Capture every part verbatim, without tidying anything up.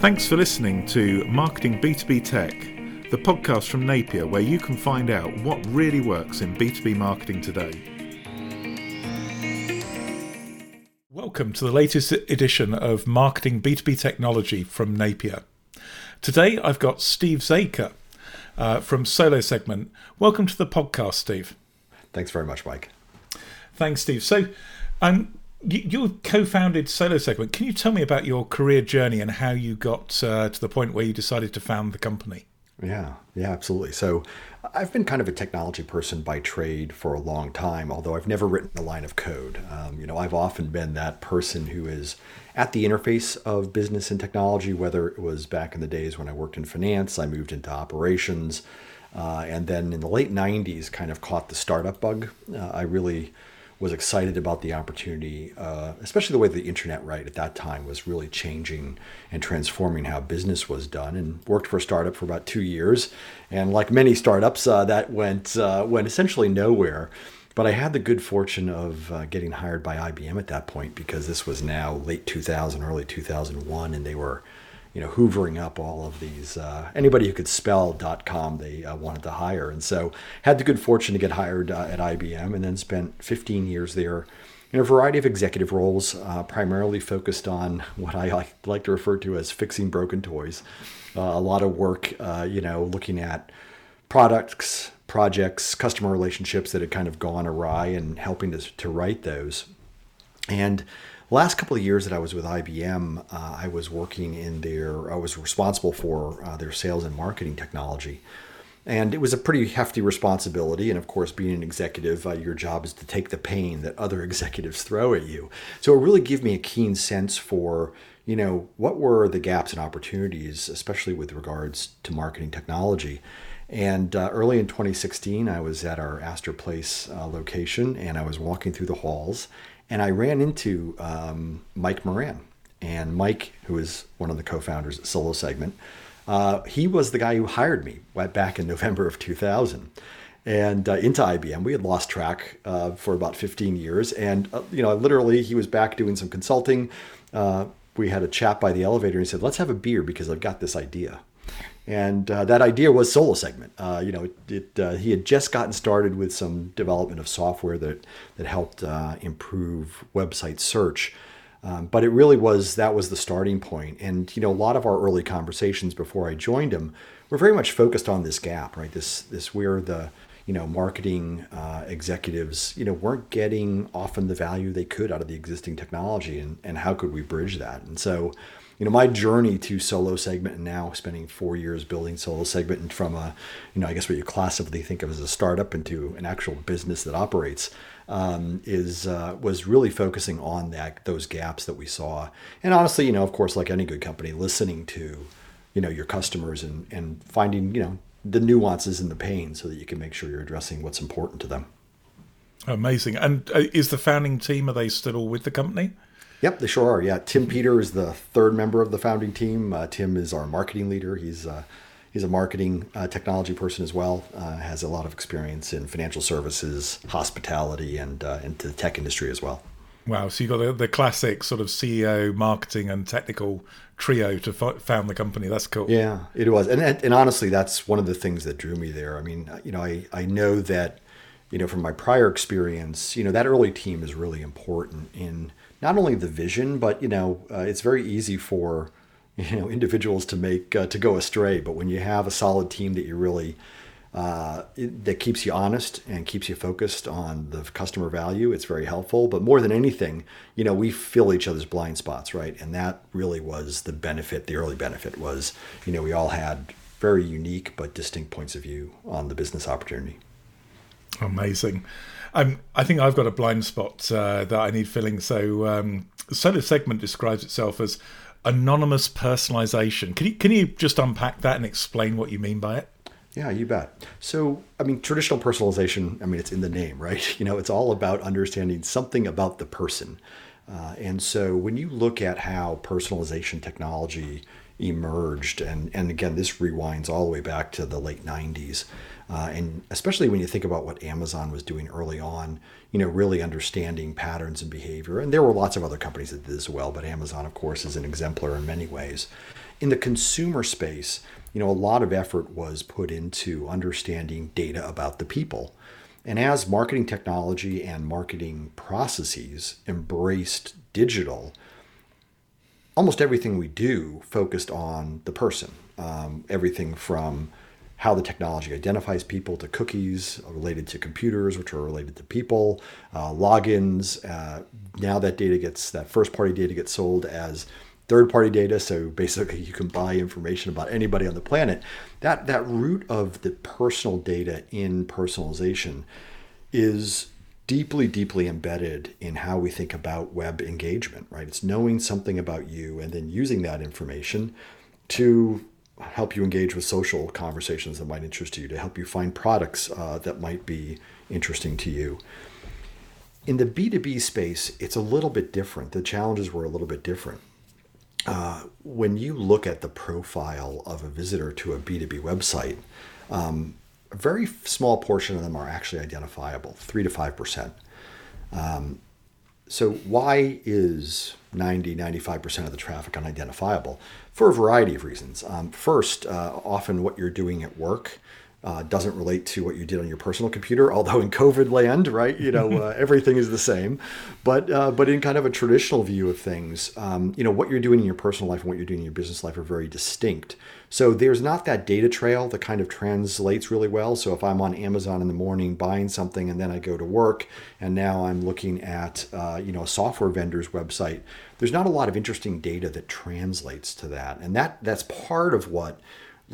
Thanks for listening to Marketing B two B Tech, the podcast from Napier, where you can find out what really works in B two B marketing today. Welcome to the latest edition of Marketing B two B Technology from Napier. Today, I've got Steve Zaker uh, from SoloSegment. Welcome to the podcast, Steve. Thanks very much, Mike. Thanks, Steve. So, um, you co-founded SoloSegment. Can you tell me about your career journey and how you got uh, to the point where you decided to found the company? Yeah, yeah, absolutely. So I've been kind of a technology person by trade for a long time, although I've never written a line of code. Um, you know, I've often been that person who is at the interface of business and technology, whether it was back in the days when I worked in finance, I moved into operations, uh, and then in the late nineties kind of caught the startup bug. Uh, I really... was excited about the opportunity, uh, especially the way the internet right at that time was really changing and transforming how business was done, and worked for a startup for about two years. And like many startups, uh, that went, uh, went essentially nowhere. But I had the good fortune of uh, getting hired by I B M at that point, because this was now late two thousand, early two thousand one, and they were you know, hoovering up all of these, uh, anybody who could spell .com they uh, wanted to hire. And so had the good fortune to get hired uh, at I B M, and then spent fifteen years there in a variety of executive roles, uh, primarily focused on what I like, like to refer to as fixing broken toys. Uh, a lot of work, uh, you know, looking at products, projects, customer relationships that had kind of gone awry, and helping to, to right those. And last couple of years that I was with I B M, uh, I was working in their, I was responsible for uh, their sales and marketing technology. And it was a pretty hefty responsibility. And of course, being an executive, uh, your job is to take the pain that other executives throw at you. So it really gave me a keen sense for, you know, what were the gaps and opportunities, especially with regards to marketing technology. And uh, early in twenty sixteen, I was at our Astor Place uh, location, and I was walking through the halls. And I ran into um, Mike Moran. And Mike, who is one of the co-founders at SoloSegment, uh, he was the guy who hired me back in November of two thousand. And uh, into I B M, we had lost track uh, for about fifteen years. And, uh, you know, literally he was back doing some consulting. Uh, we had a chat by the elevator, and he said, let's have a beer because I've got this idea. And uh, that idea was SoloSegment. Uh, you know, it, it, uh, he had just gotten started with some development of software that that helped uh, improve website search, um, but it really was that was the starting point. And you know, a lot of our early conversations before I joined him were very much focused on this gap, right? This this where the you know marketing uh, executives you know weren't getting often the value they could out of the existing technology, and and how could we bridge that? And so, you know, my journey to SoloSegment, and now spending four years building SoloSegment, and from a, you know, I guess what you classically think of as a startup into an actual business that operates, um, is uh, was really focusing on that those gaps that we saw. And honestly, you know, of course, like any good company, listening to, you know, your customers and and finding, you know, the nuances and the pain so that you can make sure you're addressing what's important to them. Amazing. And is the founding team, are they still all with the company? Yep, they sure are. Yeah, Tim Peter is the third member of the founding team. Uh, Tim is our marketing leader. He's uh, he's a marketing uh, technology person as well. Uh, has a lot of experience in financial services, hospitality, and uh, into the tech industry as well. Wow! So you got the, the classic sort of C E O, marketing, and technical trio to f- found the company. That's cool. Yeah, it was, and and honestly, that's one of the things that drew me there. I mean, you know, I I know that, you know, from my prior experience, you know, that early team is really important in not only the vision, but, you know, uh, it's very easy for, you know, individuals to make, uh, to go astray. But when you have a solid team that you really, uh, it, that keeps you honest and keeps you focused on the customer value, it's very helpful. But more than anything, you know, we fill each other's blind spots, right? And that really was the benefit, the early benefit was, you know, we all had very unique but distinct points of view on the business opportunity. Amazing. Um, I think I've got a blind spot uh, that I need filling. So um, SoloSegment describes itself as anonymous personalization. Can you, can you just unpack that and explain what you mean by it? Yeah, you bet. So, I mean, traditional personalization, I mean, it's in the name, right? You know, it's all about understanding something about the person. Uh, and so when you look at how personalization technology emerged, and, and again, this rewinds all the way back to the late nineties. Uh, and especially when you think about what Amazon was doing early on, you know, really understanding patterns and behavior. And there were lots of other companies that did this well, but Amazon, of course, is an exemplar in many ways. In the consumer space, you know, a lot of effort was put into understanding data about the people. And as marketing technology and marketing processes embraced digital, almost everything we do focused on the person. Um, everything from how the technology identifies people to cookies related to computers, which are related to people, uh, logins. Uh, now that data gets, that first party data gets sold as third-party data, so basically you can buy information about anybody on the planet. That that root of the personal data in personalization is deeply, deeply embedded in how we think about web engagement, right? It's knowing something about you and then using that information to help you engage with social conversations that might interest you, to help you find products uh, that might be interesting to you. In the B two B space, it's a little bit different. The challenges were a little bit different. Uh, when you look at the profile of a visitor to a B two B website, um, a very small portion of them are actually identifiable, three to five percent. Um, so why is ninety, ninety-five percent of the traffic unidentifiable? For a variety of reasons. Um, first, uh, often what you're doing at work Uh, doesn't relate to what you did on your personal computer, although in COVID land, right, you know, uh, everything is the same. But uh, but in kind of a traditional view of things, um, you know, what you're doing in your personal life and what you're doing in your business life are very distinct. So there's not that data trail that kind of translates really well. So if I'm on Amazon in the morning buying something and then I go to work and now I'm looking at, uh, you know, a software vendor's website, there's not a lot of interesting data that translates to that. And that that's part of what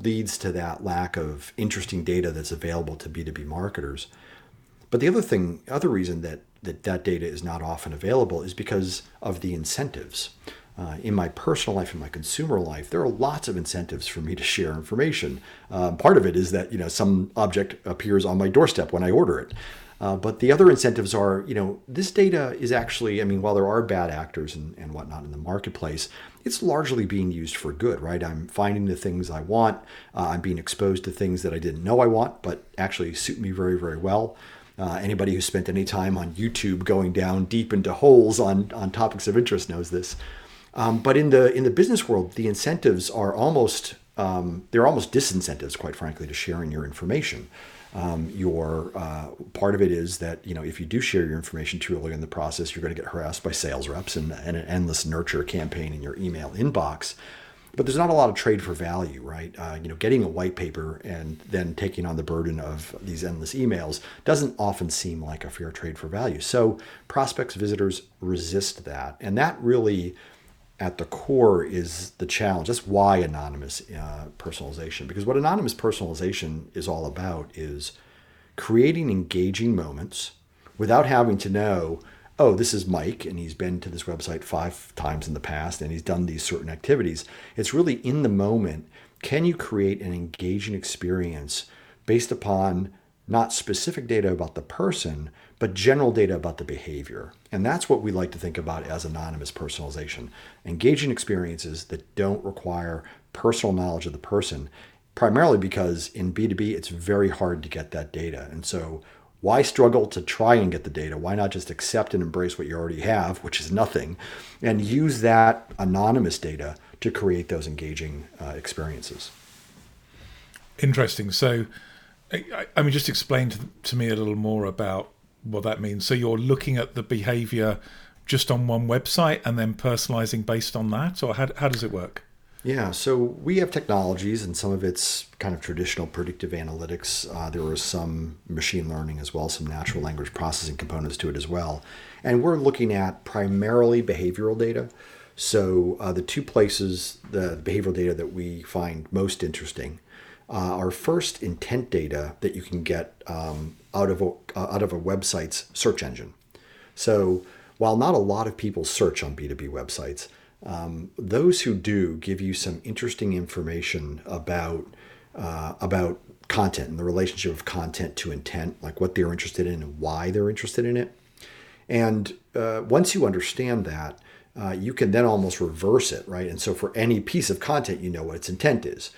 leads to that lack of interesting data that's available to B two B marketers. But the other thing, other reason that that, that data is not often available is because of the incentives. Uh, in my personal life, in my consumer life, there are lots of incentives for me to share information. Uh, part of it is that, you know, some object appears on my doorstep when I order it. Uh, but the other incentives are, you know, this data is actually, I mean, while there are bad actors and, and whatnot in the marketplace, it's largely being used for good, right? I'm finding the things I want. Uh, I'm being exposed to things that I didn't know I want, but actually suit me very, very well. Uh, anybody who spent any time on YouTube going down deep into holes on, on topics of interest knows this. Um, but in the in the business world, the incentives are almost, um, they're almost disincentives, quite frankly, to sharing your information. Um, your uh, part of it is that, you know, if you do share your information too early in the process, you're going to get harassed by sales reps and, and an endless nurture campaign in your email inbox. But there's not a lot of trade for value, right? Uh, you know, getting a white paper and then taking on the burden of these endless emails doesn't often seem like a fair trade for value. So prospects, visitors resist that. And that really, at the core, is the challenge. That's why anonymous uh, personalization, because what anonymous personalization is all about is creating engaging moments without having to know, oh, this is Mike and he's been to this website five times in the past and he's done these certain activities. It's really in the moment, can you create an engaging experience based upon not specific data about the person, but general data about the behavior? And that's what we like to think about as anonymous personalization. Engaging experiences that don't require personal knowledge of the person, primarily because in B two B, it's very hard to get that data. And so why struggle to try and get the data? Why not just accept and embrace what you already have, which is nothing, and use that anonymous data to create those engaging uh, experiences? Interesting. So, I, I mean, just explain to, to me a little more about what that means. So you're looking at the behavior just on one website and then personalizing based on that, or how, how does it work? Yeah, so we have technologies, and some of it's kind of traditional predictive analytics. Uh, there was some machine learning as well, some natural language processing components to it as well. And we're looking at primarily behavioral data. So uh, the two places, the behavioral data that we find most interesting Uh, our first intent data that you can get um, out of a, uh, out of a website's search engine. So while not a lot of people search on B two B websites, um, those who do give you some interesting information about uh, about content and the relationship of content to intent, like what they're interested in and why they're interested in it. And uh, once you understand that, uh, you can then almost reverse it, right? And so for any piece of content, you know what its intent is.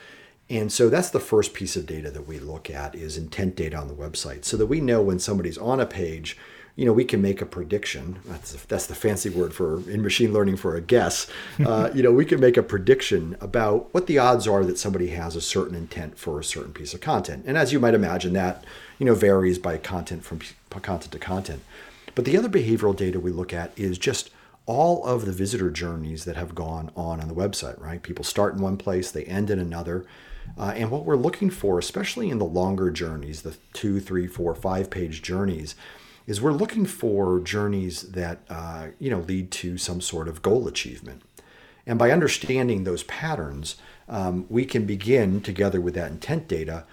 And so that's the first piece of data that we look at, is intent data on the website, so that we know when somebody's on a page, you know, we can make a prediction. That's that's the fancy word for in machine learning for a guess. Uh, you know, we can make a prediction about what the odds are that somebody has a certain intent for a certain piece of content. And as you might imagine, that, you know, varies by content from content to content. But the other behavioral data we look at is just all of the visitor journeys that have gone on on the website, right? People start in one place, they end in another. Uh, and what we're looking for, especially in the longer journeys, the two, three, four, five page journeys, is we're looking for journeys that, uh, you know, lead to some sort of goal achievement. And by understanding those patterns, um, we can begin, together with that intent data,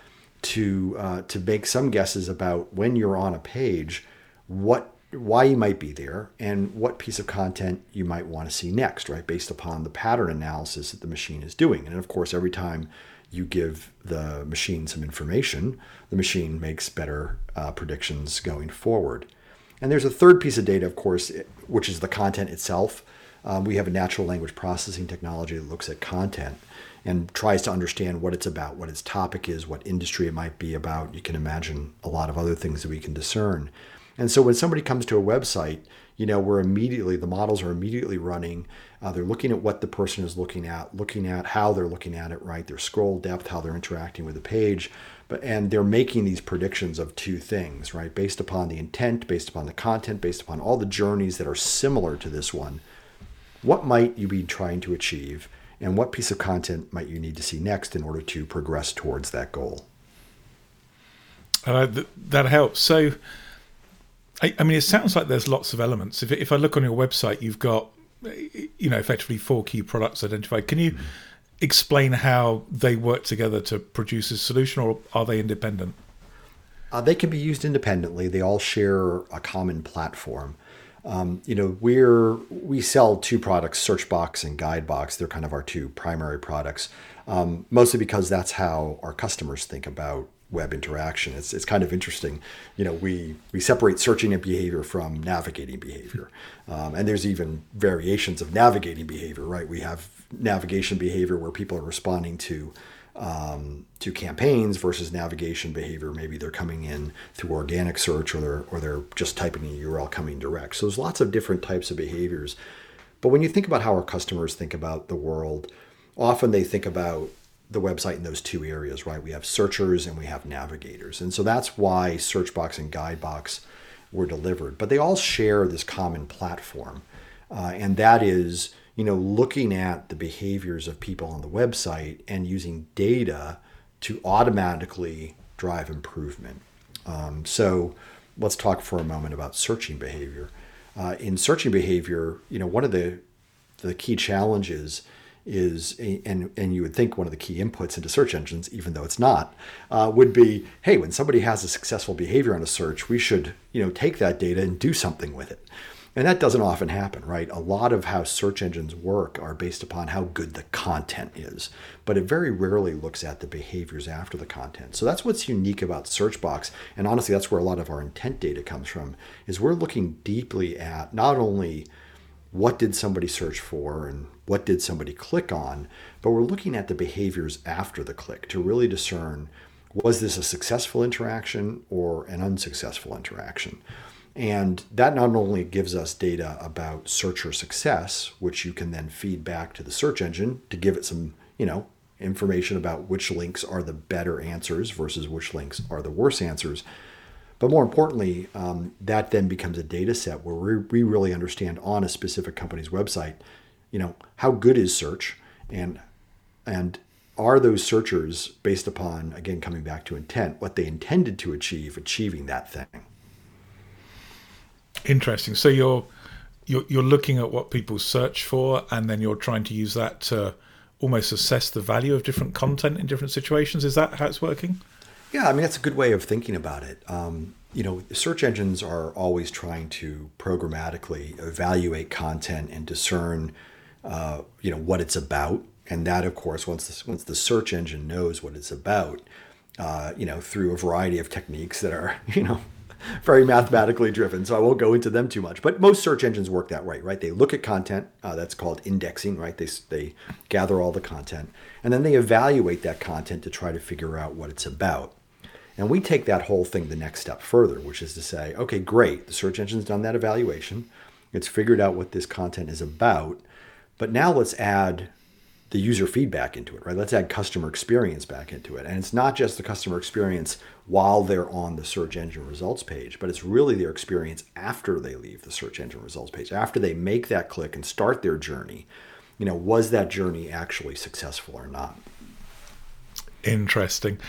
to uh, to make some guesses about when you're on a page, what why you might be there, and what piece of content you might want to see next, right? Based upon the pattern analysis that the machine is doing. And of course, every time you give the machine some information, the machine makes better uh, predictions going forward. And there's a third piece of data, of course, which is the content itself. Um, we have a natural language processing technology that looks at content and tries to understand what it's about, what its topic is, what industry it might be about. You can imagine a lot of other things that we can discern. And so when somebody comes to a website, you know, we're immediately, the models are immediately running. Uh, they're looking at what the person is looking at, looking at how they're looking at it, right? Their scroll depth, how they're interacting with the page. But, and they're making these predictions of two things, right? Based upon the intent, based upon the content, based upon all the journeys that are similar to this one. What might you be trying to achieve? And what piece of content might you need to see next in order to progress towards that goal? Uh, th- that helps. So... I mean, it sounds like there's lots of elements. If, if I look on your website, you've got, you know, effectively four key products identified. Can you mm-hmm. explain how they work together to produce a solution, or are they independent? Uh, they can be used independently. They all share a common platform. Um, you know, we're we sell two products, SearchBox and GuideBox. They're kind of our two primary products, um, mostly because that's how our customers think about web interaction. It's it's kind of interesting. You know, we, we separate searching and behavior from navigating behavior. Um, and there's even variations of navigating behavior, right? We have navigation behavior where people are responding to um, to campaigns versus navigation behavior. Maybe they're coming in through organic search, or they're, or they're just typing a U R L coming direct. So there's lots of different types of behaviors. But when you think about how our customers think about the world, often they think about the website in those two areas, right? We have searchers and we have navigators. And so that's why SearchBox and GuideBox were delivered. But they all share this common platform. Uh, and that is, you know, looking at the behaviors of people on the website and using data to automatically drive improvement. Um, so let's talk for a moment about searching behavior. Uh, in searching behavior, you know, one of the, the key challenges is, and and you would think one of the key inputs into search engines, even though it's not, uh, would be, hey, when somebody has a successful behavior on a search, we should, you know, take that data and do something with it. And that doesn't often happen, right? A lot of how search engines work are based upon how good the content is, but it very rarely looks at the behaviors after the content. So that's what's unique about SearchBox. And honestly, that's where a lot of our intent data comes from, is we're looking deeply at not only what did somebody search for and what did somebody click on, but we're looking at the behaviors after the click to really discern, was this a successful interaction or an unsuccessful interaction? And that not only gives us data about searcher success, which you can then feed back to the search engine to give it some, you know, information about which links are the better answers versus which links are the worse answers. But more importantly, um, that then becomes a data set where we, we really understand on a specific company's website, you know, how good is search, and and are those searchers, based upon, again, coming back to intent, what they intended to achieve, achieving that thing. Interesting. So you're you're, you're looking at what people search for, and then you're trying to use that to almost assess the value of different content in different situations. Is that how it's working? Yeah, I mean, that's a good way of thinking about it. Um, you know, search engines are always trying to programmatically evaluate content and discern, uh, you know, what it's about. And that, of course, once the, once the search engine knows what it's about, uh, you know, through a variety of techniques that are, you know, very mathematically driven. So I won't go into them too much. But most search engines work that way, right? They look at content. Uh, that's called indexing, right? They they gather all the content, and then they evaluate that content to try to figure out what it's about. And we take that whole thing the next step further, which is to say, okay, great, the search engine's done that evaluation. It's figured out what this content is about. But now let's add the user feedback into it, right? Let's add customer experience back into it. And it's not just the customer experience while they're on the search engine results page, but it's really their experience after they leave the search engine results page, after they make that click and start their journey. You know, was that journey actually successful or not? Interesting.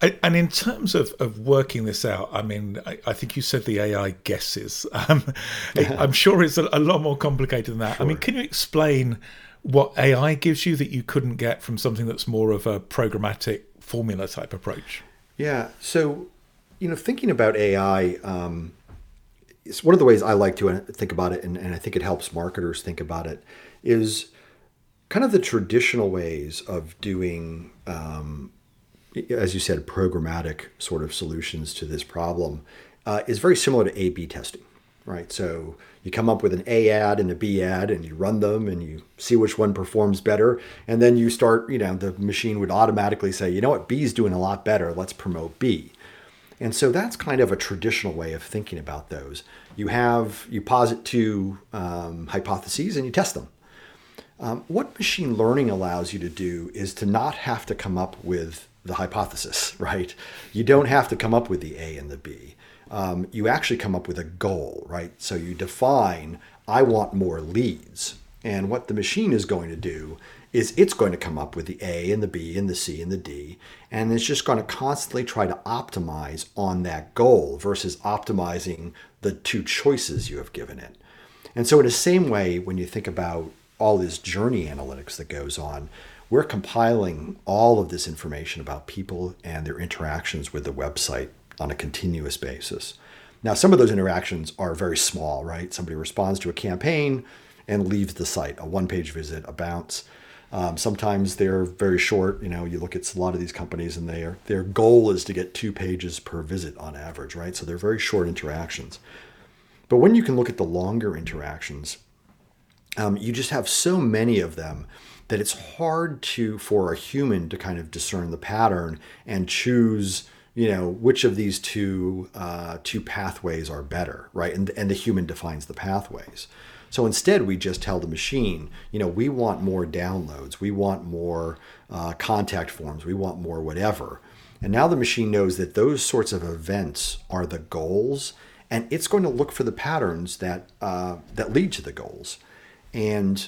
And in terms of, of working this out, I mean, I, I think you said the A I guesses. Um, yeah. I'm sure it's a, a lot more complicated than that. Sure. I mean, can you explain what A I gives you that you couldn't get from something that's more of a programmatic formula type approach? Yeah. So, you know, thinking about A I, um, it's one of the ways I like to think about it, and, and I think it helps marketers think about it, is kind of the traditional ways of doing um as you said, programmatic sort of solutions to this problem uh, is very similar to A B testing, right? So you come up with an A ad and a B ad and you run them and you see which one performs better. And then you start, you know, the machine would automatically say, you know what, B is doing a lot better. Let's promote B. And so that's kind of a traditional way of thinking about those. You have, you posit two um, hypotheses and you test them. Um, what machine learning allows you to do is to not have to come up with the hypothesis, right? You don't have to come up with the A and the B. Um, you actually come up with a goal, right? So you define, I want more leads. And what the machine is going to do is it's going to come up with the A and the B and the C and the D. And it's just going to constantly try to optimize on that goal versus optimizing the two choices you have given it. And so in the same way, when you think about all this journey analytics that goes on, we're compiling all of this information about people and their interactions with the website on a continuous basis. Now, some of those interactions are very small, right? Somebody responds to a campaign and leaves the site, a one-page visit, a bounce. Um, sometimes they're very short. You know, you look at a lot of these companies and they are, their goal is to get two pages per visit on average, right? So they're very short interactions. But when you can look at the longer interactions, um, you just have so many of them that it's hard to for a human to kind of discern the pattern and choose, you know, which of these two uh, two pathways are better, right? And, and the human defines the pathways. So instead, we just tell the machine, you know, we want more downloads, we want more uh, contact forms, we want more whatever. And now the machine knows that those sorts of events are the goals, and it's going to look for the patterns that uh, that lead to the goals. And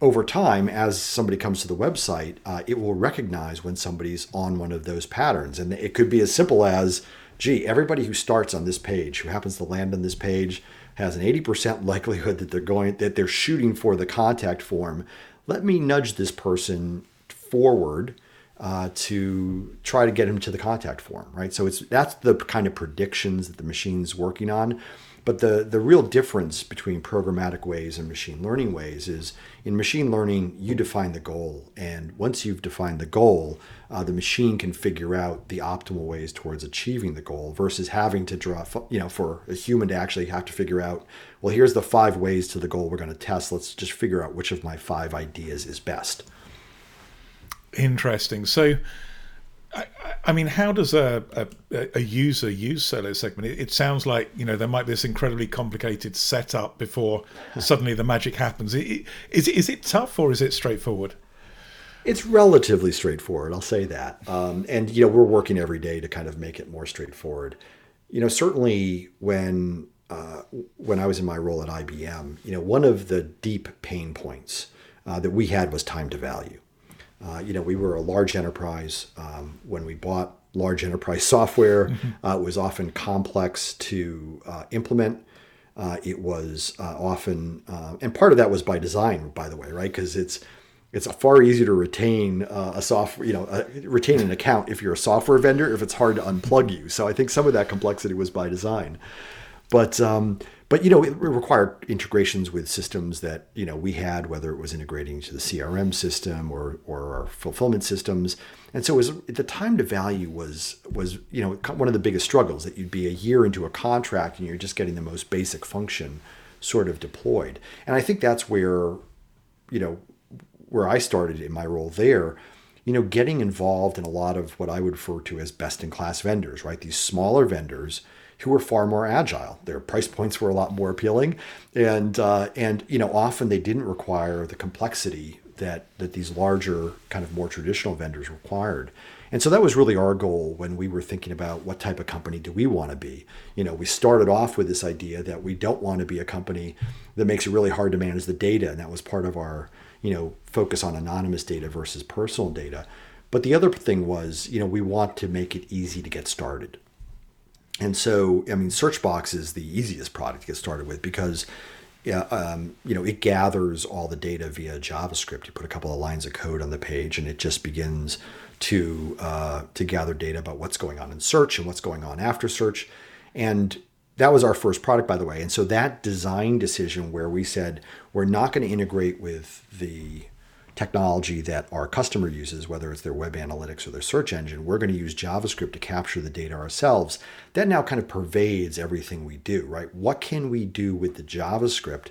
over time, as somebody comes to the website, uh, it will recognize when somebody's on one of those patterns. And it could be as simple as, gee, everybody who starts on this page, who happens to land on this page, has an eighty percent likelihood that they're going, that they're shooting for the contact form. Let me nudge this person forward uh, to try to get him to the contact form, right? So it's that's the kind of predictions that the machine's working on. But the, the real difference between programmatic ways and machine learning ways is in machine learning, you define the goal. And once you've defined the goal, uh, the machine can figure out the optimal ways towards achieving the goal versus having to draw, you know, for a human to actually have to figure out, well, here's the five ways to the goal we're going to test. Let's just figure out which of my five ideas is best. Interesting. So I, I mean, how does a, a, a user use SoloSegment? It, it sounds like, you know, there might be this incredibly complicated setup before suddenly the magic happens. It, it, is, is it tough or is it straightforward? It's relatively straightforward, I'll say that. Um, and, you know, we're working every day to kind of make it more straightforward. You know, certainly when uh, when I was in my role at I B M, you know, one of the deep pain points uh, that we had was time to value. Uh, you know, we were a large enterprise. Um, when we bought large enterprise software, mm-hmm. uh, it was often complex to uh, implement. Uh, it was uh, often, uh, and part of that was by design, by the way, right? Because it's it's far easier to retain uh, a software, you know, uh, retain an account if you're a software vendor. If it's hard to unplug you, so I think some of that complexity was by design. But um, but you know, it required integrations with systems that, you know, we had, whether it was integrating to the C R M system or or our fulfillment systems, and so it was the time to value was was you know one of the biggest struggles, that you'd be a year into a contract and you're just getting the most basic function sort of deployed. And I think that's where, you know, where I started in my role there. you know, getting involved in a lot of what I would refer to as best-in-class vendors, right? These smaller vendors who were far more agile. Their price points were a lot more appealing, and uh, and you know, often they didn't require the complexity that that these larger kind of more traditional vendors required. And so that was really our goal when we were thinking about what type of company do we want to be. You know, we started off with this idea that we don't want to be a company that makes it really hard to manage the data. And that was part of our, you know, focus on anonymous data versus personal data. But the other thing was, you know, we want to make it easy to get started. And so, I mean, SearchBox is the easiest product to get started with because Yeah, um, you know, it gathers all the data via JavaScript. You put a couple of lines of code on the page, and it just begins to uh, to gather data about what's going on in search and what's going on after search. And that was our first product, by the way. And so that design decision where we said we're not going to integrate with the technology that our customer uses, whether it's their web analytics or their search engine, we're going to use JavaScript to capture the data ourselves. That now kind of pervades everything we do, right? What can we do with the JavaScript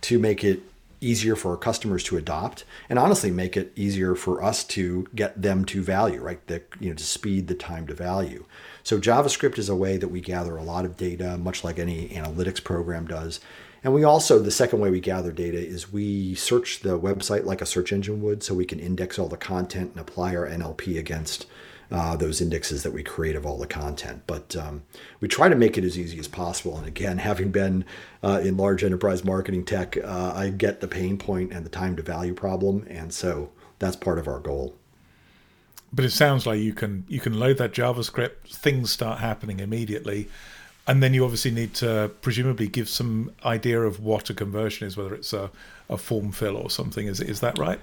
to make it easier for our customers to adopt, and honestly make it easier for us to get them to value, right? The, you know, to speed the time to value. So JavaScript is a way that we gather a lot of data, much like any analytics program does. And we also, the second way we gather data is we search the website like a search engine would, so we can index all the content and apply our N L P against uh, those indexes that we create of all the content. But um, we try to make it as easy as possible. And again, having been uh, in large enterprise marketing tech, uh, I get the pain point and the time to value problem. And so that's part of our goal. But it sounds like you can you can load that JavaScript, things start happening immediately. And then you obviously need to presumably give some idea of what a conversion is, whether it's a, a form fill or something. Is is that right?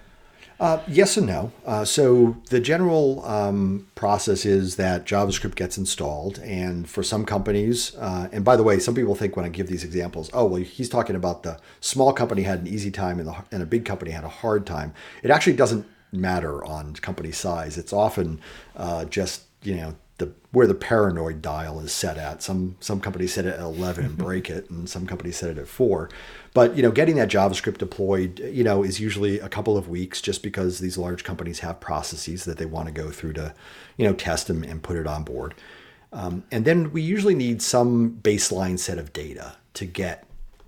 Uh, yes and no. Uh, so the general um, process is that JavaScript gets installed. And for some companies, uh, and by the way, some people think when I give these examples, oh, well, he's talking about the small company had an easy time and, the, and a big company had a hard time. It actually doesn't matter on company size. It's often uh, just, you know, The, where the paranoid dial is set at. Some some companies set it at eleven and break it, and some companies set it at four. But you know, getting that JavaScript deployed, you know, is usually a couple of weeks, just because these large companies have processes that they want to go through to, you know, test them and put it on board. Um, and then we usually need some baseline set of data to get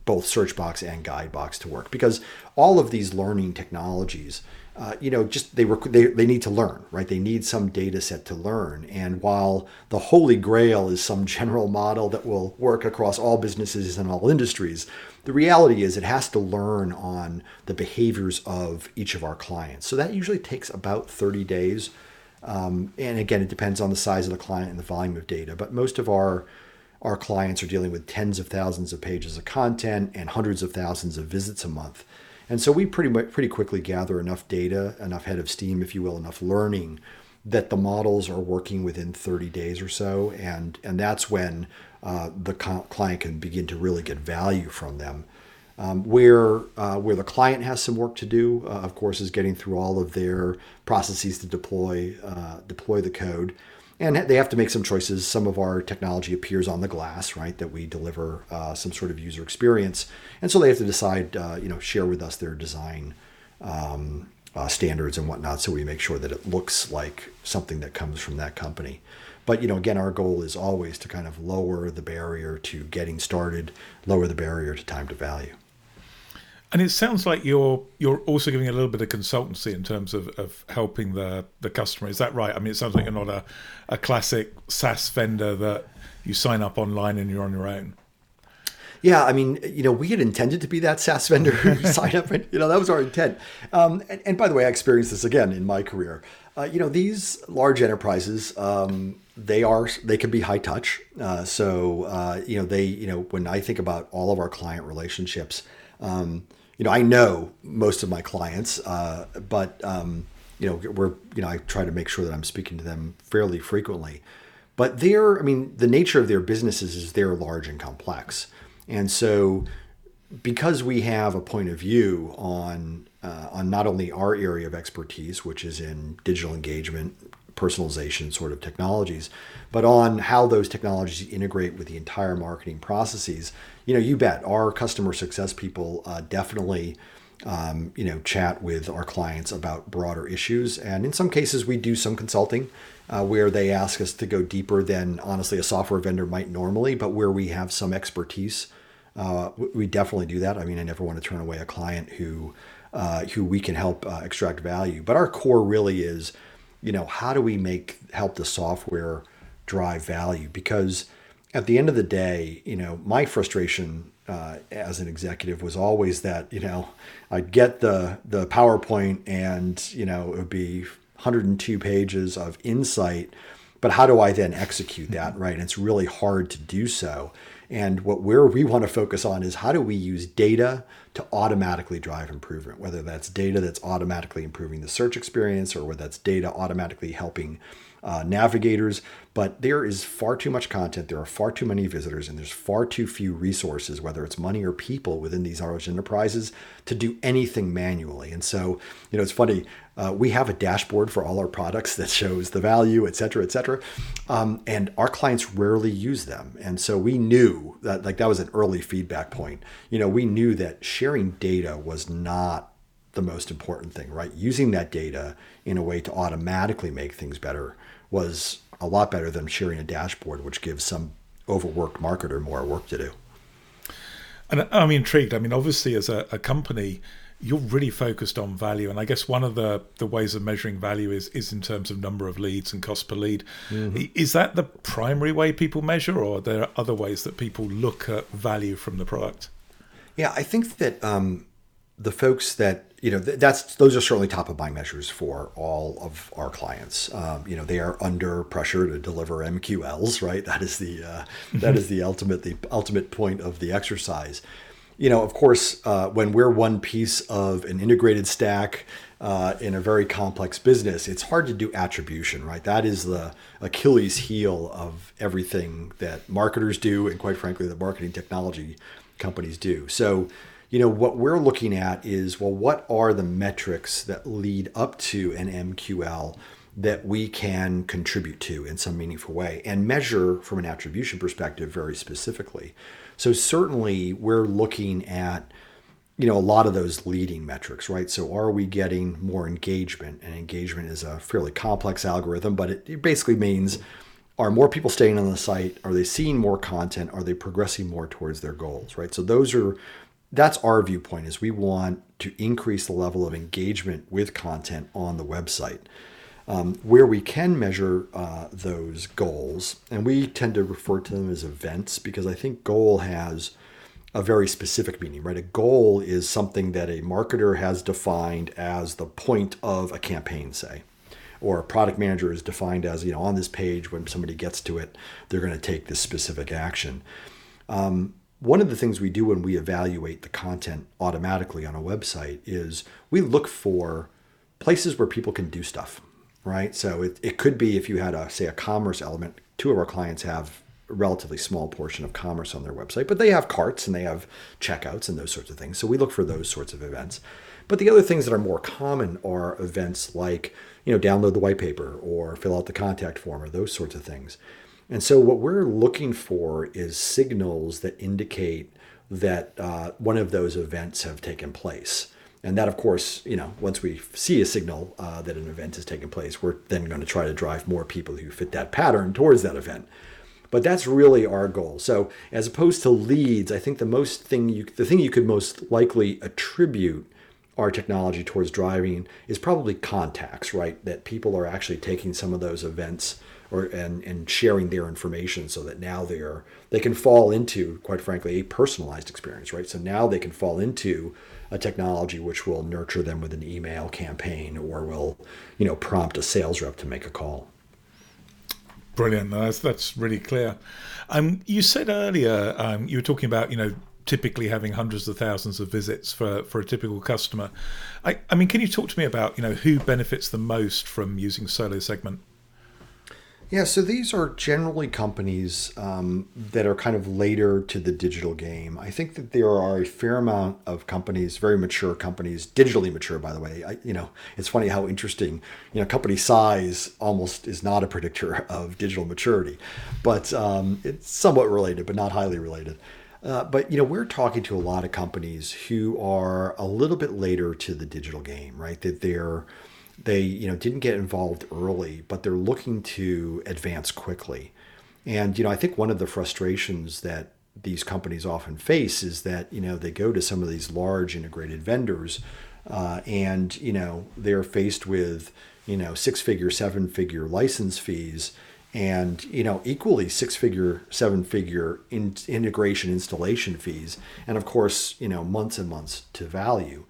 both SearchBox and GuideBox to work, because all of these learning technologies, Uh, you know, just they, rec- they they need to learn, right? They need some data set to learn. And while the holy grail is some general model that will work across all businesses and all industries, the reality is it has to learn on the behaviors of each of our clients. So that usually takes about thirty days. Um, and again, it depends on the size of the client and the volume of data. But most of our our clients are dealing with tens of thousands of pages of content and hundreds of thousands of visits a month. And so we pretty much, pretty quickly gather enough data, enough head of steam, if you will, enough learning that the models are working within thirty days or so. And, and that's when uh, the client can begin to really get value from them. Um, where uh, where the client has some work to do, uh, of course, is getting through all of their processes to deploy uh, deploy the code. And they have to make some choices. Some of our technology appears on the glass, right, that we deliver uh, some sort of user experience. And so they have to decide, uh, you know, share with us their design um, uh, standards and whatnot, so we make sure that it looks like something that comes from that company. But, you know, again, our goal is always to kind of lower the barrier to getting started, lower the barrier to time to value. And it sounds like you're you're also giving a little bit of consultancy in terms of, of helping the, the customer. Is that right? I mean, it sounds like you're not a, a classic SaaS vendor that you sign up online and you're on your own. Yeah, I mean, you know, we had intended to be that SaaS vendor who signed up, and, you know, that was our intent. Um, and, and by the way, I experienced this again in my career. Uh, you know, these large enterprises, um, they are they can be high touch. Uh, so uh, you know, they you know when I think about all of our client relationships. Um, you know, I know most of my clients, uh, but, um, you know, we're, you know, I try to make sure that I'm speaking to them fairly frequently, but they're, I mean, the nature of their businesses is they're large and complex. And so because we have a point of view on, uh, on not only our area of expertise, which is in digital engagement, personalization sort of technologies, but on how those technologies integrate with the entire marketing processes, you know, you bet our customer success people uh, definitely um, you know, chat with our clients about broader issues. And in some cases, we do some consulting uh, where they ask us to go deeper than, honestly, a software vendor might normally, but where we have some expertise, uh, we definitely do that. I mean, I never want to turn away a client who uh, who we can help uh, extract value. But our core really is, you know, how do we make help the software drive value? Because at the end of the day, you know, my frustration uh, as an executive was always that, you know, I'd get the the PowerPoint and, you know, it would be one hundred two pages of insight, but how do I then execute that, right? And it's really hard to do so. And what where we want to focus on is how do we use data to automatically drive improvement, whether that's data that's automatically improving the search experience or whether that's data automatically helping uh, navigators. But there is far too much content, there are far too many visitors, and there's far too few resources, whether it's money or people within these large enterprises, to do anything manually. And so, you know, it's funny, uh, we have a dashboard for all our products that shows the value, et cetera, et cetera. Um, and our clients rarely use them. And so we knew that, like, that was an early feedback point. You know, we knew that sharing data was not the most important thing, right? Using that data in a way to automatically make things better was a lot better than sharing a dashboard, which gives some overworked marketer more work to do. And I'm intrigued. I mean, obviously, as a, a company, you're really focused on value. And I guess one of the, the ways of measuring value is, is in terms of number of leads and cost per lead. Mm-hmm. Is that the primary way people measure, or are there other ways that people look at value from the product? Yeah, I think that um, the folks that, you know, th- that's those are certainly top of mind measures for all of our clients. Um, you know, they are under pressure to deliver M Q Ls, right? That is the uh, that is the ultimate the ultimate point of the exercise. You know, of course, uh, when we're one piece of an integrated stack uh, in a very complex business, it's hard to do attribution, right? That is the Achilles heel of everything that marketers do, and quite frankly, the marketing technology companies do. So, you know, what we're looking at is, well, what are the metrics that lead up to an M Q L that we can contribute to in some meaningful way and measure from an attribution perspective very specifically. So certainly we're looking at, you know, a lot of those leading metrics, right? So are we getting more engagement? And engagement is a fairly complex algorithm, but it, it basically means, are more people staying on the site? Are they seeing more content? Are they progressing more towards their goals, right? So those are, that's our viewpoint, is we want to increase the level of engagement with content on the website. Um, where we can measure uh, those goals, and we tend to refer to them as events, because I think goal has a very specific meaning, right? A goal is something that a marketer has defined as the point of a campaign, say, or a product manager is defined as, you know, on this page, when somebody gets to it, they're going to take this specific action. Um, one of the things we do when we evaluate the content automatically on a website is we look for places where people can do stuff. Right. So it, it could be, if you had a, say, a commerce element, two of our clients have a relatively small portion of commerce on their website, but they have carts and they have checkouts and those sorts of things. So we look for those sorts of events. But the other things that are more common are events like, you know, download the white paper or fill out the contact form or those sorts of things. And so what we're looking for is signals that indicate that uh, one of those events have taken place. And that, of course, you know, once we see a signal uh, that an event has taken place, we're then going to try to drive more people who fit that pattern towards that event. But that's really our goal. So as opposed to leads, I think the most thing you, the thing you could most likely attribute our technology towards driving is probably contacts, right? That people are actually taking some of those events or and, and sharing their information so that now they're they can fall into, quite frankly, a personalized experience, right? So now they can fall into a technology which will nurture them with an email campaign or will, you know, prompt a sales rep to make a call. Brilliant. That's, that's really clear. Um, you said earlier, um, you were talking about, you know, typically having hundreds of thousands of visits for, for a typical customer. I, I mean, can you talk to me about, you know, who benefits the most from using SoloSegment? Yeah, so these are generally companies um, that are kind of later to the digital game. I think that there are a fair amount of companies, very mature companies, digitally mature, by the way. I, you know, it's funny how interesting, you know, company size almost is not a predictor of digital maturity, but um, it's somewhat related, but not highly related. Uh, but, you know, we're talking to a lot of companies who are a little bit later to the digital game, right? That they're, they, you know, didn't get involved early, but they're looking to advance quickly. And, you know, I think one of the frustrations that these companies often face is that, you know, they go to some of these large integrated vendors uh, and, you know, they're faced with, you know, six figure, seven figure license fees. And, you know, equally six-figure, seven-figure in, integration installation fees, and of course, you know, months and months to value.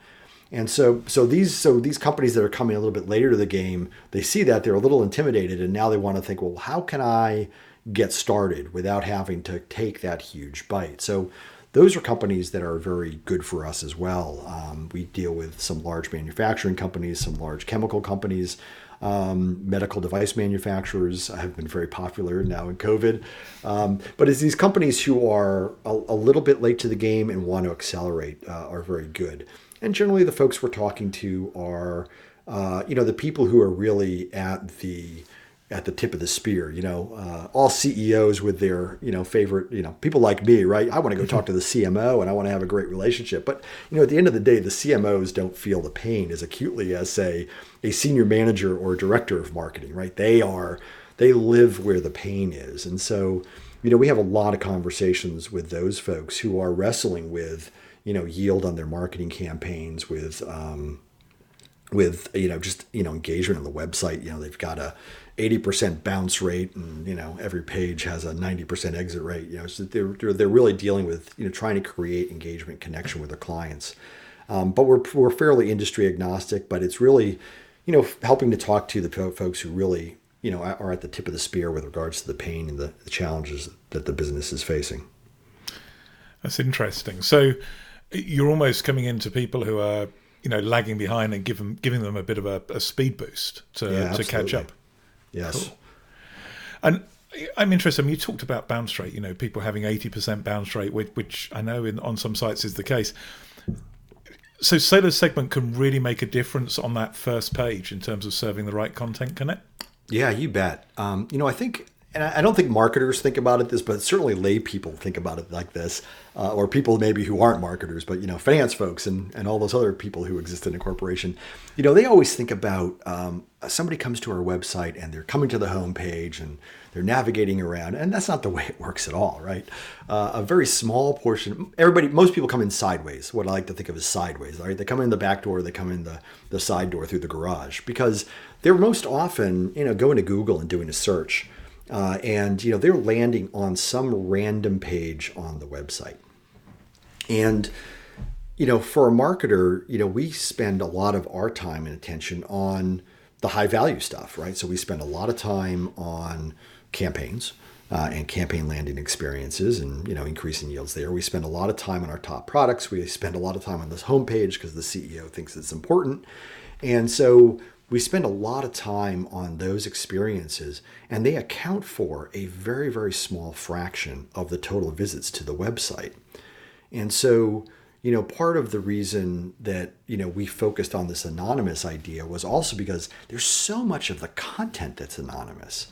And so, so these, so these companies that are coming a little bit later to the game, they see that they're a little intimidated, and now they want to think, well, how can I get started without having to take that huge bite? So, those are companies that are very good for us as well. Um, we deal with some large manufacturing companies, some large chemical companies. Um, medical device manufacturers have been very popular now in COVID. Um, but it's these companies who are a, a little bit late to the game and want to accelerate uh, are very good. And generally the folks we're talking to are, uh, you know, the people who are really at the at the tip of the spear, you know, uh, all C E Os with their, you know, favorite, you know, people like me, right? I want to go talk to the C M O and I want to have a great relationship. But, you know, at the end of the day, the C M Os don't feel the pain as acutely as, say, a senior manager or director of marketing, right? They are, they live where the pain is. And so, you know, we have a lot of conversations with those folks who are wrestling with, you know, yield on their marketing campaigns with, um, with, you know, just, you know, engagement on the website. You know, they've got a eighty percent bounce rate and, you know, every page has a ninety percent exit rate. You know, so they're, they're really dealing with, you know, trying to create engagement connection with their clients. Um, but we're, we're fairly industry agnostic, but it's really, you know, helping to talk to the folks who really, you know, are at the tip of the spear with regards to the pain and the, the challenges that the business is facing. That's interesting. So you're almost coming into people who are, you know, lagging behind and give them, giving them a bit of a, a speed boost to, yeah, to catch up. Yes. Cool. And I'm interested, I mean, you talked about bounce rate, you know, people having eighty percent bounce rate, which, which I know in, on some sites is the case. So SoloSegment can really make a difference on that first page in terms of serving the right content, can it? Yeah, you bet. Um, you know, I think, and I don't think marketers think about it this, but certainly lay people think about it like this, uh, or people maybe who aren't marketers, but, you know, finance folks and, and all those other people who exist in a corporation, you know, they always think about um, somebody comes to our website and they're coming to the homepage and they're navigating around. And that's not the way it works at all, right? Uh, a very small portion, everybody, most people come in sideways, what I like to think of as sideways, right? They come in the back door, they come in the, the side door through the garage, because they're most often, you know, going to Google and doing a search. Uh, and, you know, they're landing on some random page on the website. And, you know, for a marketer, you know, we spend a lot of our time and attention on the high value stuff, right? So we spend a lot of time on campaigns uh, and campaign landing experiences and, you know, increasing yields there. We spend a lot of time on our top products. We spend a lot of time on this homepage because the C E O thinks it's important. And so we spend a lot of time on those experiences, and they account for a very, very small fraction of the total visits to the website. And so, you know, part of the reason that, you know, we focused on this anonymous idea was also because there's so much of the content that's anonymous.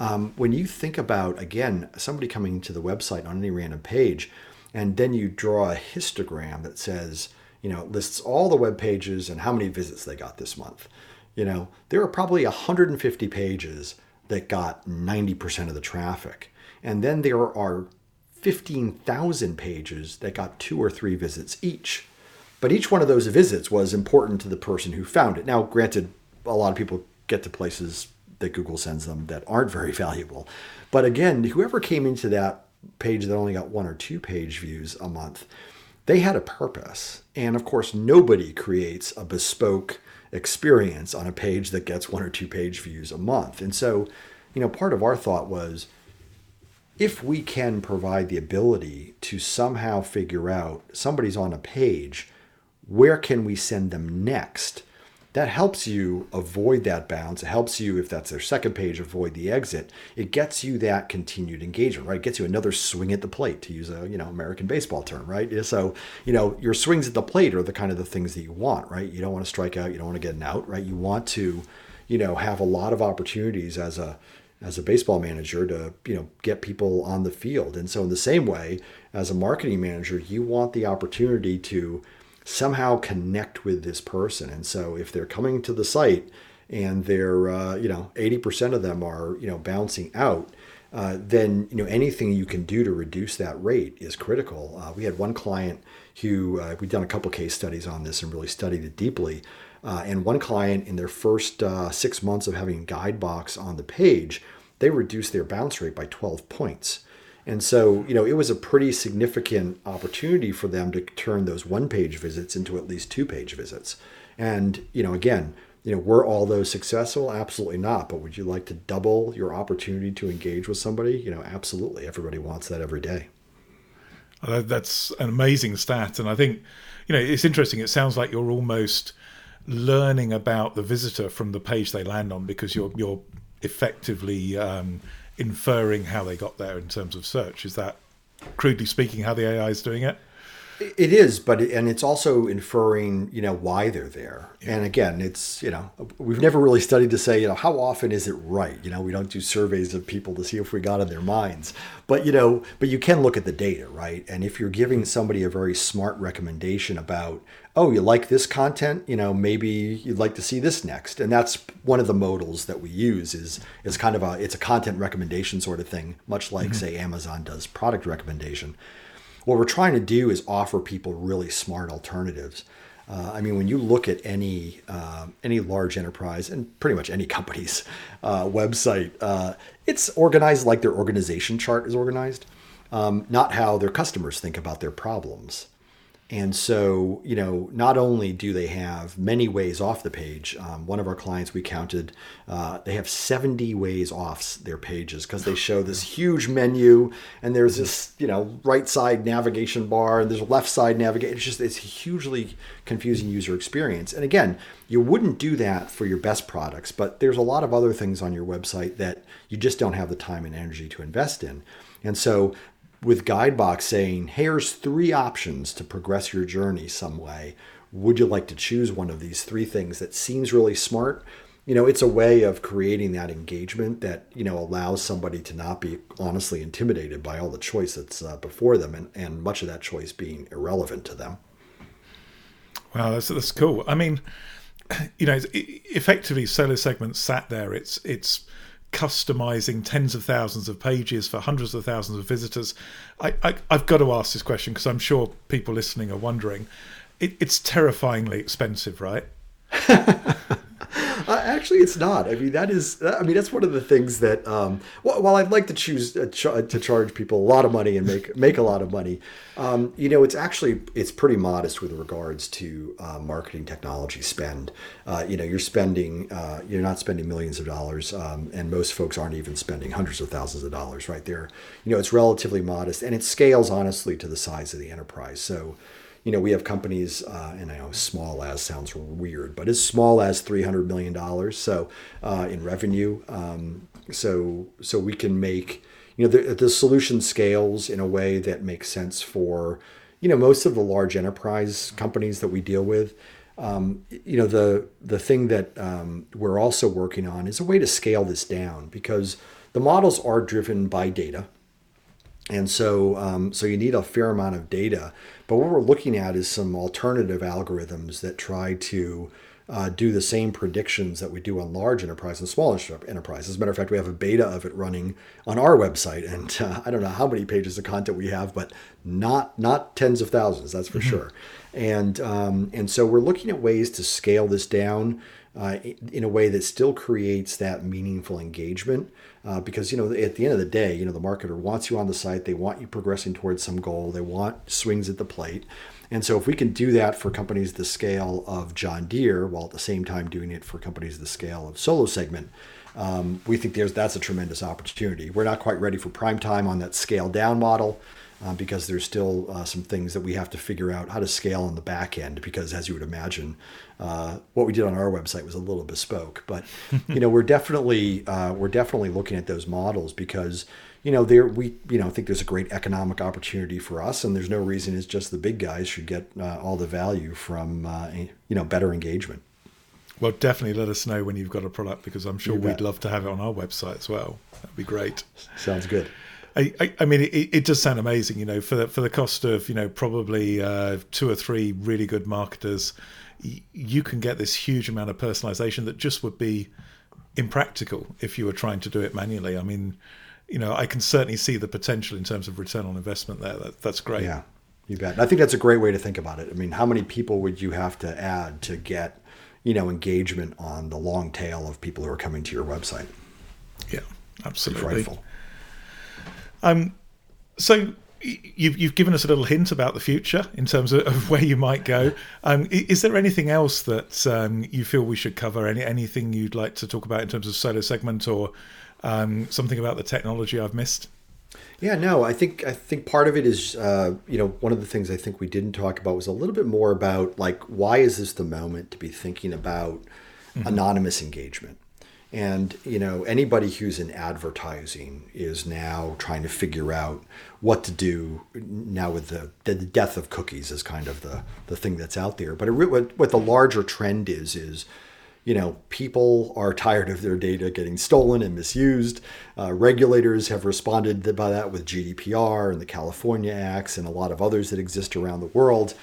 Um, when you think about, again, somebody coming to the website on any random page, and then you draw a histogram that says, you know, it lists all the web pages and how many visits they got this month. You know, there are probably one hundred fifty pages that got ninety percent of the traffic. And then there are fifteen thousand pages that got two or three visits each. But each one of those visits was important to the person who found it. Now, granted, a lot of people get to places that Google sends them that aren't very valuable. But again, whoever came into that page that only got one or two page views a month, they had a purpose. And of course, nobody creates a bespoke experience on a page that gets one or two page views a month. And so, you know, part of our thought was, if we can provide the ability to somehow figure out somebody's on a page, where can we send them next? That helps you avoid that bounce. It helps you, if that's their second page, avoid the exit. It gets you that continued engagement, right? It gets you another swing at the plate, to use a, you know, American baseball term, right? So, you know, your swings at the plate are the kind of the things that you want, right? You don't want to strike out. You don't want to get an out, right? You want to, you know, have a lot of opportunities as a as a baseball manager to, you know, get people on the field. And so in the same way, as a marketing manager, you want the opportunity to somehow connect with this person. And so if they're coming to the site and they're, uh, you know, eighty percent of them are, you know, bouncing out, uh, then, you know, anything you can do to reduce that rate is critical. Uh, we had one client who, uh, we've done a couple case studies on this and really studied it deeply. Uh, and one client in their first uh, six months of having GuideBox on the page, they reduced their bounce rate by twelve points. And so, you know, it was a pretty significant opportunity for them to turn those one-page visits into at least two-page visits. And, you know, again, you know, were all those successful? Absolutely not. But would you like to double your opportunity to engage with somebody? You know, absolutely. Everybody wants that every day. That's an amazing stat. And I think, you know, it's interesting. It sounds like you're almost learning about the visitor from the page they land on, because you're you're effectively um, inferring how they got there in terms of search. Is that, crudely speaking, how the A I is doing it? It is, but it, and it's also inferring, you know, why they're there. Yeah. And again, it's, you know, we've never really studied to say, you know, how often is it right? You know, we don't do surveys of people to see if we got in their minds, but, you know, but you can look at the data, right? And if you're giving somebody a very smart recommendation about, oh, you like this content, you know, maybe you'd like to see this next. And that's one of the modals that we use is, is kind of a, it's a content recommendation sort of thing, much like, mm-hmm. say, Amazon does product recommendation. What we're trying to do is offer people really smart alternatives. Uh, I mean, when you look at any uh, any large enterprise and pretty much any company's uh, website, uh, it's organized like their organization chart is organized, um, not how their customers think about their problems. And so, you know, not only do they have many ways off the page, um, one of our clients we counted, uh, they have seventy ways off their pages because they show this huge menu and there's this, you know, right side navigation bar and there's a left side navigation. It's just, it's a hugely confusing user experience. And again, you wouldn't do that for your best products, but there's a lot of other things on your website that you just don't have the time and energy to invest in. And so, with GuideBox saying, here's three options to progress your journey some way. Would you like to choose one of these three things that seems really smart? You know, it's a way of creating that engagement that, you know, allows somebody to not be honestly intimidated by all the choice that's uh, before them and, and much of that choice being irrelevant to them. Wow, that's, that's cool. I mean, you know, it, effectively, SoloSegment sat there. It's, it's, customizing tens of thousands of pages for hundreds of thousands of visitors. I, I, I've got to ask this question because I'm sure people listening are wondering. It, it's terrifyingly expensive, right? Uh, actually, it's not. I mean, that is. I mean, that's one of the things that. Um, well, while I'd like to choose to charge people a lot of money and make make a lot of money, um, you know, it's actually it's pretty modest with regards to uh, marketing technology spend. Uh, you know, you're spending. Uh, you're not spending millions of dollars, um, and most folks aren't even spending hundreds of thousands of dollars right there. You know, it's relatively modest, and it scales honestly to the size of the enterprise. So. You know, we have companies, uh, and I know small as sounds weird, but as small as three hundred million dollars so uh, in revenue. Um, so so we can make, you know, the, the solution scales in a way that makes sense for, you know, most of the large enterprise companies that we deal with. Um, you know, the, the thing that um, we're also working on is a way to scale this down because the models are driven by data. And so, um, so you need a fair amount of data. But what we're looking at is some alternative algorithms that try to uh, do the same predictions that we do on large enterprise and small enterprise. As a matter of fact, we have a beta of it running on our website, and uh, I don't know how many pages of content we have, but not not tens of thousands, that's for mm-hmm. sure. And um, and so we're looking at ways to scale this down. Uh, in a way that still creates that meaningful engagement. Uh, because, you know, at the end of the day, you know, the marketer wants you on the site. They want you progressing towards some goal. They want swings at the plate. And so if we can do that for companies the scale of John Deere, while at the same time doing it for companies the scale of SoloSegment, um, we think there's that's a tremendous opportunity. We're not quite ready for prime time on that scale down model. Uh, because there's still uh, some things that we have to figure out how to scale on the back end, because as you would imagine, uh, what we did on our website was a little bespoke. But, you know, we're definitely uh, we're definitely looking at those models because, you know, there we, you know, think there's a great economic opportunity for us. And there's no reason it's just the big guys should get uh, all the value from, uh, you know, better engagement. Well, definitely let us know when you've got a product, because I'm sure we'd love to have it on our website as well. That'd be great. Sounds good. I, I, I mean, it, it does sound amazing, you know, for the, for the cost of, you know, probably uh, two or three really good marketers, y- you can get this huge amount of personalization that just would be impractical if you were trying to do it manually. I mean, you know, I can certainly see the potential in terms of return on investment there. That, that's great. Yeah, you bet. And I think that's a great way to think about it. I mean, how many people would you have to add to get, you know, engagement on the long tail of people who are coming to your website? Yeah, absolutely. Um, so you've, you've given us a little hint about the future in terms of, of where you might go. Um, is there anything else that um, you feel we should cover? Any, anything you'd like to talk about in terms of SoloSegment, or um, something about the technology I've missed? Yeah, no, I think I think part of it is, uh, you know, one of the things I think we didn't talk about was a little bit more about, like, why is this the moment to be thinking about mm-hmm. anonymous engagement? And, you know, anybody who's in advertising is now trying to figure out what to do now with the, the death of cookies is kind of the, the thing that's out there. But it, what, what the larger trend is, is, you know, people are tired of their data getting stolen and misused. Uh, regulators have responded by that with G D P R and the California Acts and a lot of others that exist around the world.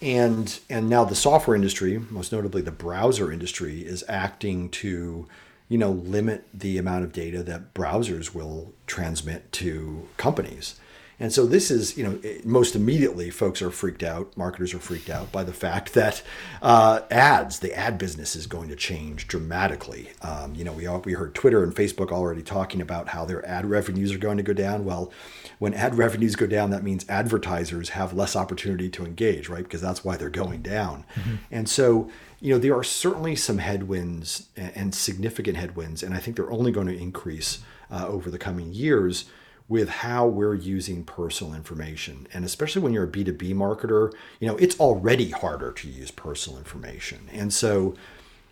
And, and now the software industry, most notably the browser industry, is acting to, you know, limit the amount of data that browsers will transmit to companies. And so this is, you know, it, most immediately folks are freaked out, marketers are freaked out by the fact that uh, ads, the ad business is going to change dramatically. Um, you know, we all, we heard Twitter and Facebook already talking about how their ad revenues are going to go down. Well, when ad revenues go down, that means advertisers have less opportunity to engage, right? Because that's why they're going down. Mm-hmm. And so, you know, there are certainly some headwinds and significant headwinds, and I think they're only going to increase uh, over the coming years with how we're using personal information. And especially when you're a B two B marketer, you know, it's already harder to use personal information. And so,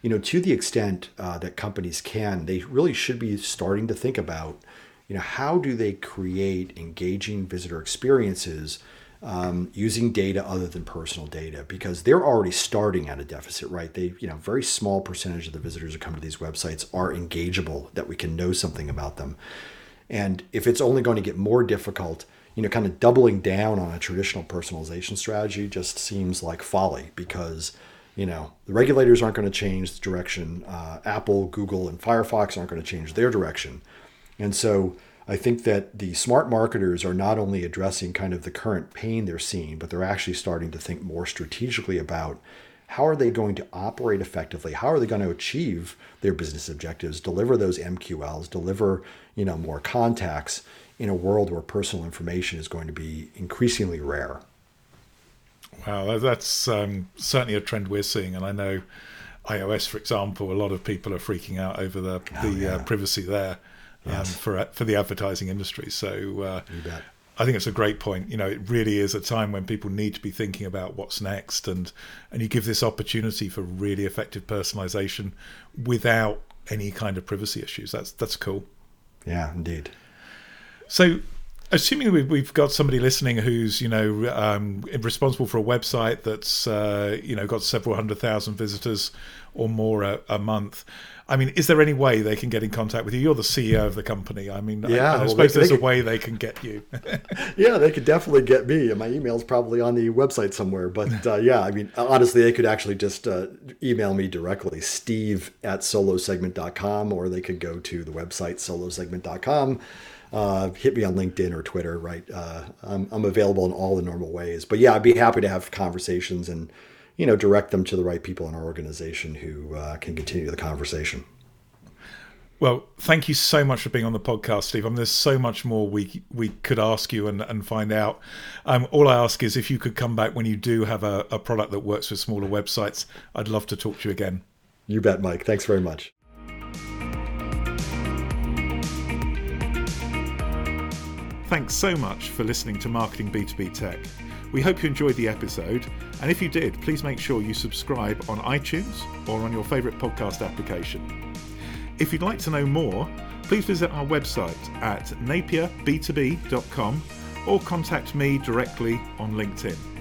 you know, to the extent uh, that companies can, they really should be starting to think about, you know, how do they create engaging visitor experiences um, using data other than personal data? Because they're already starting at a deficit, right? They, you know, very small percentage of the visitors who come to these websites are engageable, that we can know something about them. And if it's only going to get more difficult, you know, kind of doubling down on a traditional personalization strategy just seems like folly, because, you know, the regulators aren't going to change the direction. Uh, Apple, Google, and Firefox aren't going to change their direction. And so I think that the smart marketers are not only addressing kind of the current pain they're seeing, but they're actually starting to think more strategically about how are they going to operate effectively? How are they going to achieve their business objectives, deliver those M Q Ls, deliver, you know, more contacts in a world where personal information is going to be increasingly rare? Wow, that's um, certainly a trend we're seeing. And I know iOS, for example, a lot of people are freaking out over the, oh, the yeah. uh, privacy there um, yes. for for the advertising industry. So uh, you bet. I think it's a great point. You know, it really is a time when people need to be thinking about what's next, and and you give this opportunity for really effective personalization without any kind of privacy issues. That's that's cool. Yeah, indeed. So, assuming we've, we've got somebody listening who's, you know, um, responsible for a website that's uh, you know, got several hundred thousand visitors or more a, a month. I mean, is there any way they can get in contact with you? You're the C E O of the company. I mean, yeah, I, I well, suppose they, there's they could, a way they can get you. Yeah, they could definitely get me. And my email's probably on the website somewhere. But uh, yeah, I mean, honestly, they could actually just uh, email me directly, Steve at solosegment dot com, or they could go to the website, solosegment dot com. Uh, hit me on LinkedIn or Twitter, right? Uh, I'm, I'm available in all the normal ways. But yeah, I'd be happy to have conversations and, you know, direct them to the right people in our organization who uh, can continue the conversation. Well, thank you so much for being on the podcast, Steve. I mean, there's so much more we we could ask you and, and find out. Um, all I ask is if you could come back when you do have a, a product that works with smaller websites, I'd love to talk to you again. You bet, Mike. Thanks very much. Thanks so much for listening to Marketing B two B Tech. We hope you enjoyed the episode, and if you did, please make sure you subscribe on iTunes or on your favourite podcast application. If you'd like to know more, please visit our website at napier b two b dot com or contact me directly on LinkedIn.